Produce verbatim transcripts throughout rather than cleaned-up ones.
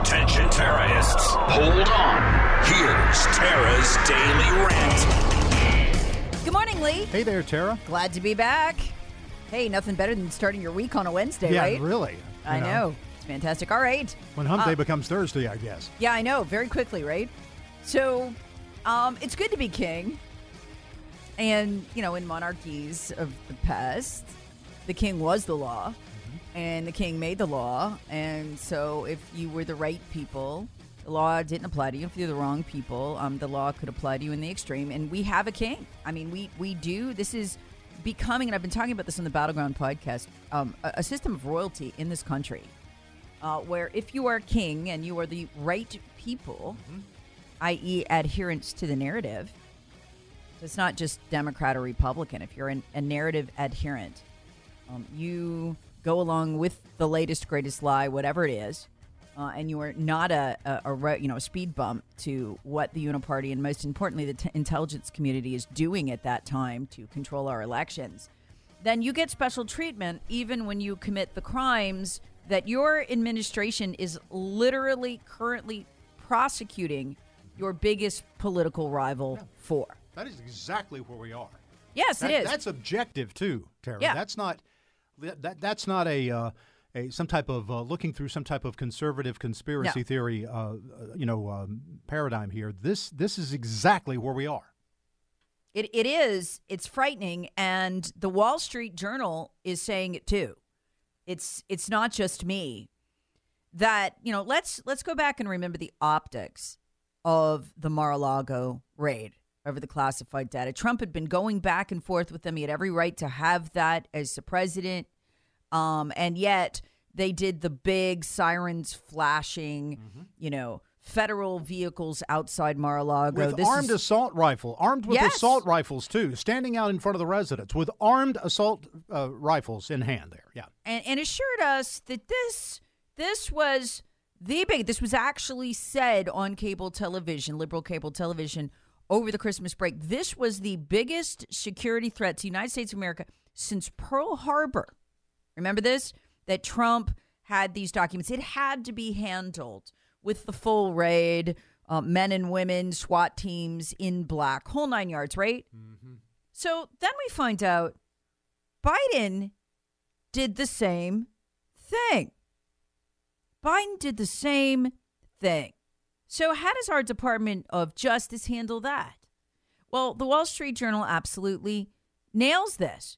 Attention terrorists, hold on. Here's Tara's Daily Rant. Good morning, Lee. Hey there, Tara. Glad to be back. Hey, nothing better than starting your week on a Wednesday, yeah, right? Yeah, really. I know. know. It's fantastic. All right. When hump day uh, becomes Thursday, I guess. Yeah, I know. Very quickly, right? So, um, it's good to be king. And, you know, in monarchies of the past, the king was the law. And the king made the law, and so if you were the right people, the law didn't apply to you. If you're the wrong people, um, the law could apply to you in the extreme, and we have a king. I mean, we, we do. This is becoming, and I've been talking about this on the Battleground podcast, um, a, a system of royalty in this country, uh, where if you are king and you are the right people, mm-hmm. that is adherence to the narrative, so it's not just Democrat or Republican. If you're an, a narrative adherent, um, you... go along with the latest, greatest lie, whatever it is, uh, and you are not a, a, a you know speed bump to what the Uniparty and, most importantly, the t- intelligence community is doing at that time to control our elections, then you get special treatment even when you commit the crimes that your administration is literally currently prosecuting your biggest political rival yeah. for. That is exactly where we are. Yes, that, it is. That's objective, too, Tara. Yeah. That's not... That that's not a uh, a some type of uh, looking through some type of conservative conspiracy no. theory, uh, you know, um, paradigm here. This this is exactly where we are. It it is. It's frightening, and the Wall Street Journal is saying it too. It's it's not just me. That you know, let's let's go back and remember the optics of the Mar-a-Lago raid over the classified data. Trump had been going back and forth with them. He had every right to have that as the president. Um, and yet they did the big sirens flashing, mm-hmm. you know, federal vehicles outside Mar-a-Lago. With this armed is... assault rifle, armed with yes. assault rifles, too, standing out in front of the residents with armed assault uh, rifles in hand there. Yeah. And, and assured us that this this was the big, this was actually said on cable television, liberal cable television, over the Christmas break. This was the biggest security threat to the United States of America since Pearl Harbor. Remember this? That Trump had these documents. It had to be handled with the full raid, uh, men and women, SWAT teams in black, whole nine yards, right? Mm-hmm. So then we find out Biden did the same thing. Biden did the same thing. So how does our Department of Justice handle that? Well, the Wall Street Journal absolutely nails this.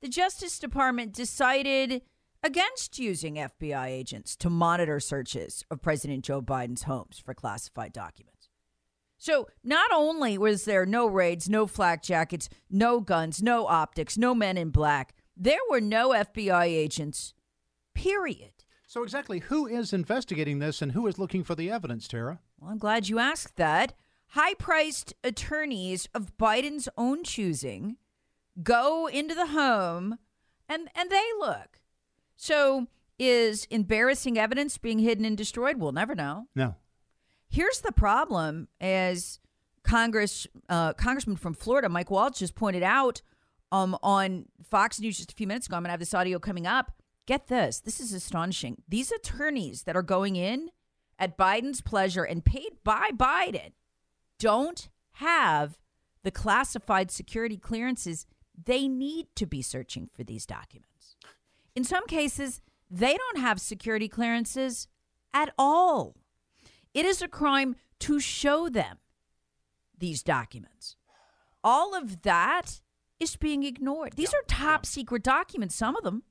The Justice Department decided against using F B I agents to monitor searches of President Joe Biden's homes for classified documents. So not only was there no raids, no flak jackets, no guns, no optics, no men in black, there were no F B I agents, period. So exactly who is investigating this and who is looking for the evidence, Tara? Well, I'm glad you asked that. High-priced attorneys of Biden's own choosing go into the home, and, and they look. So is embarrassing evidence being hidden and destroyed? We'll never know. No. Here's the problem, as Congress uh, Congressman from Florida, Mike Waltz, just pointed out um, on Fox News just a few minutes ago. I'm going to have this audio coming up. Get this. This is astonishing. These attorneys that are going in at Biden's pleasure and paid by Biden don't have the classified security clearances they need to be searching for these documents. In some cases, they don't have security clearances at all. It is a crime to show them these documents. All of that is being ignored. These yeah, are top yeah. secret documents, some of them.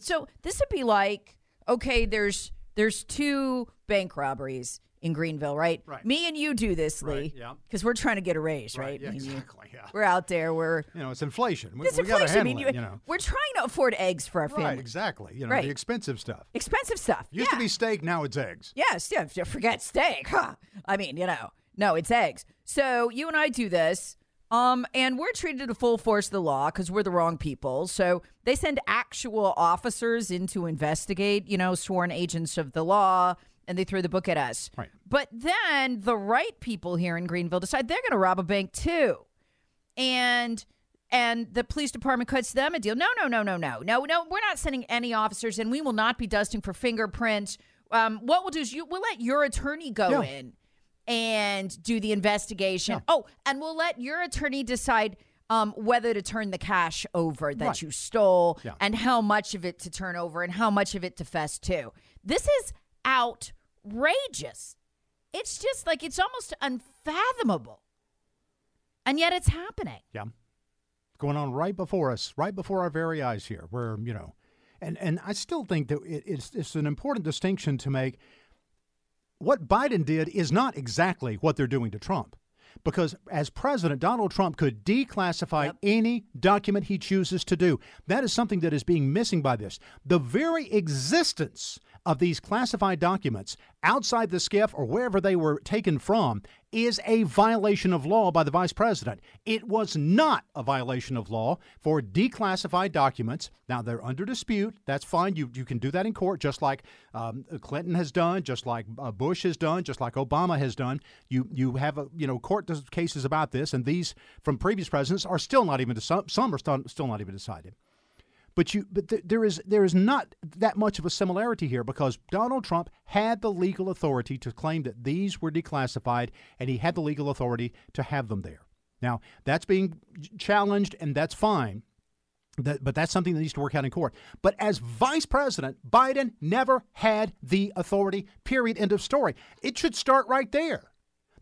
So this would be like, okay, there's there's two bank robberies in Greenville, right? Right. Me and you do this, Lee, right, yeah. because we're trying to get a raise, right? right? Yeah, exactly. Yeah. We're out there. We're you know, it's inflation. We, it's we inflation. Handle I mean, you, it, you know. We're trying to afford eggs for our family. Right. Exactly. You know, right. the expensive stuff. Expensive stuff. Used yeah. to be steak. Now it's eggs. Yes. Yeah. Forget steak. Huh? I mean, you know, no, it's eggs. So you and I do this. Um, and we're treated to the full force of the law because we're the wrong people. So they send actual officers in to investigate, you know, sworn agents of the law, and they throw the book at us. Right. But then the right people here in Greenville decide they're going to rob a bank too. And and the police department cuts them a deal. No, no, no, no, no, no, no. We're not sending any officers in. We will not be dusting for fingerprints. Um, what we'll do is you, we'll let your attorney go no. in. And do the investigation. Yeah. Oh, and we'll let your attorney decide um, whether to turn the cash over that right. you stole yeah. and how much of it to turn over and how much of it to fess to. This is outrageous. It's just like it's almost unfathomable. And yet it's happening. Yeah. Going on right before us, right before our very eyes here. We're, you know, and, and I still think that it, it's, it's an important distinction to make. What Biden did is not exactly what they're doing to Trump, because as president, Donald Trump could declassify yep. any document he chooses to do. That is something that is being missing by this. The very existence of these classified documents outside the SCIF or wherever they were taken from is a violation of law by the vice president. It was not a violation of law for declassified documents. Now, they're under dispute. That's fine. You you can do that in court, just like um, Clinton has done, just like uh, Bush has done, just like Obama has done. You you have a, you know court cases about this, and these from previous presidents are still not even deci- some are st- still not even decided. But you, but th- there is there is not that much of a similarity here, because Donald Trump had the legal authority to claim that these were declassified, and he had the legal authority to have them there. Now, that's being challenged, and that's fine, that, but that's something that needs to work out in court. But as vice president, Biden never had the authority, period, end of story. It should start right there.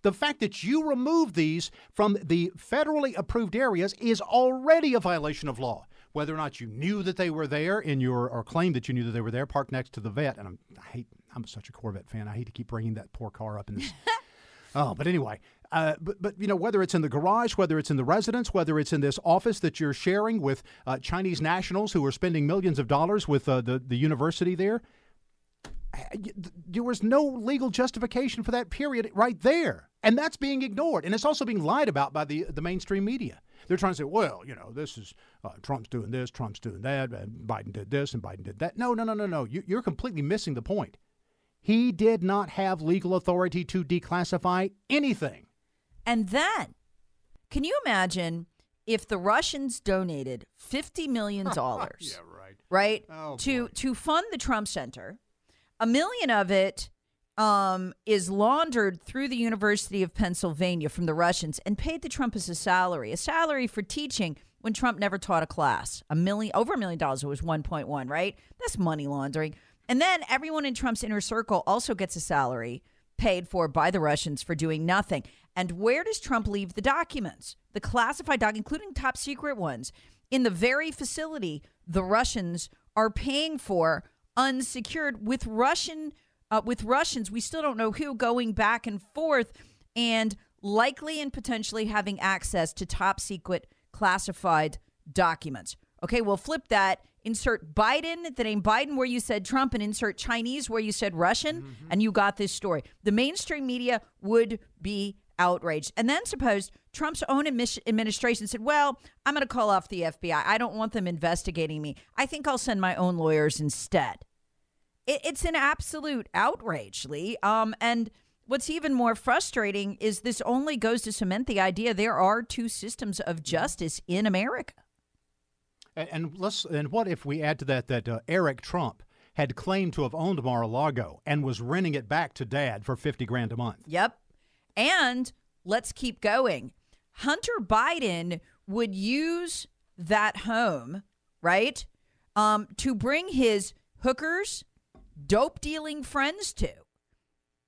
The fact that you remove these from the federally approved areas is already a violation of law. Whether or not you knew that they were there in your, or claimed that you knew that they were there, parked next to the vet. And I'm, I hate, I'm such a Corvette fan. I hate to keep bringing that poor car up in this. oh, but anyway, uh, but, but, you know, whether it's in the garage, whether it's in the residence, whether it's in this office that you're sharing with uh, Chinese nationals who are spending millions of dollars with uh, the, the university there. There was no legal justification for that period right there. And that's being ignored. And it's also being lied about by the, the mainstream media. They're trying to say, well, you know, this is uh, Trump's doing this, Trump's doing that, and Biden did this, and Biden did that. No, no, no, no, no. You, you're completely missing the point. He did not have legal authority to declassify anything. And then, can you imagine if the Russians donated fifty million dollars yeah, right. Right, oh, to, to fund the Trump Center? A million of it um, is laundered through the University of Pennsylvania from the Russians and paid to Trump as a salary, a salary for teaching when Trump never taught a class. A million, over a million dollars, it was one point one, right? That's money laundering. And then everyone in Trump's inner circle also gets a salary paid for by the Russians for doing nothing. And where does Trump leave the documents? The classified documents, including top secret ones, in the very facility the Russians are paying for, unsecured with Russian, uh, with Russians, we still don't know who, going back and forth and likely and potentially having access to top secret classified documents. Okay, we'll flip that. Insert Biden, the name Biden where you said Trump, and insert Chinese where you said Russian, mm-hmm. and you got this story. The mainstream media would be outraged. And then suppose Trump's own admi- administration said, well, I'm going to call off the F B I. I don't want them investigating me. I think I'll send my own lawyers instead. It, it's an absolute outrage, Lee. Um, and what's even more frustrating is this only goes to cement the idea there are two systems of justice in America. And, and let's and what if we add to that that uh, Eric Trump had claimed to have owned Mar-a-Lago and was renting it back to dad for fifty grand a month? Yep. And let's keep going. Hunter Biden would use that home, right, um, to bring his hookers dope-dealing friends to.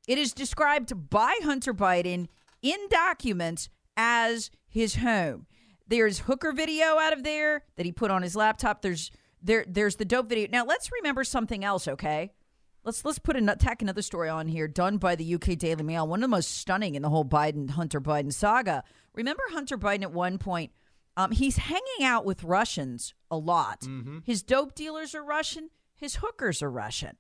It is described by Hunter Biden in documents as his home. There's hooker video out of there that he put on his laptop. There's there there's the dope video. Now, let's remember something else, okay? Let's let's put an, tack another story on here done by the U K Daily Mail, one of the most stunning in the whole Biden Hunter Biden saga. Remember Hunter Biden at one point, um, he's hanging out with Russians a lot. Mm-hmm. His dope dealers are Russian. His hookers are Russian.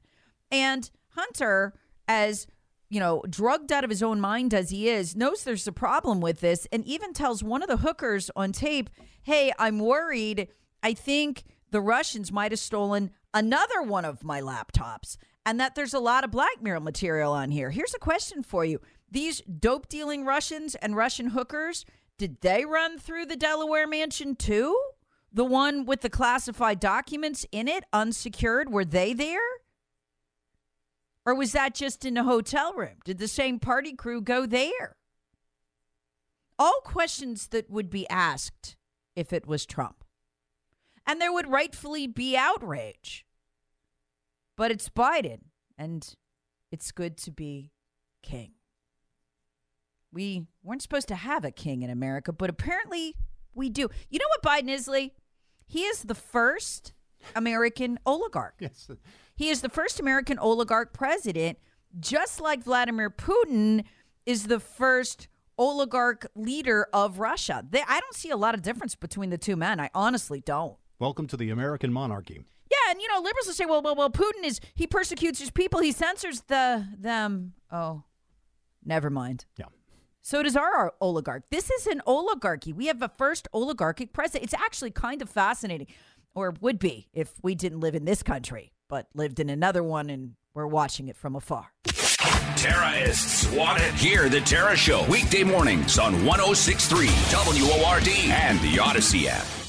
And Hunter, as you know, drugged out of his own mind as he is, knows there's a problem with this and even tells one of the hookers on tape, hey, I'm worried. I think the Russians might have stolen another one of my laptops and that there's a lot of blackmail material on here. Here's a question for you. These dope dealing Russians and Russian hookers, did they run through the Delaware mansion too? The one with the classified documents in it, unsecured, were they there? Or was that just in a hotel room? Did the same party crew go there? All questions that would be asked if it was Trump. And there would rightfully be outrage. But it's Biden, and it's good to be king. We weren't supposed to have a king in America, but apparently we do. You know what Biden is, Lee? He is the first American oligarch. Yes. He is the first American oligarch president, just like Vladimir Putin is the first oligarch leader of Russia. They, I don't see a lot of difference between the two men. I honestly don't. Welcome to the American monarchy. Yeah, and, you know, liberals will say, well, well, well, Putin is, he persecutes his people. He censors the them. Oh, never mind. Yeah. So does our oligarch. This is an oligarchy. We have a first oligarchic president. It's actually kind of fascinating, or would be if we didn't live in this country, but lived in another one and we're watching it from afar. Terrorists wanted. Hear the Tara Show weekday mornings on one oh six point three W O R D and the Odyssey app.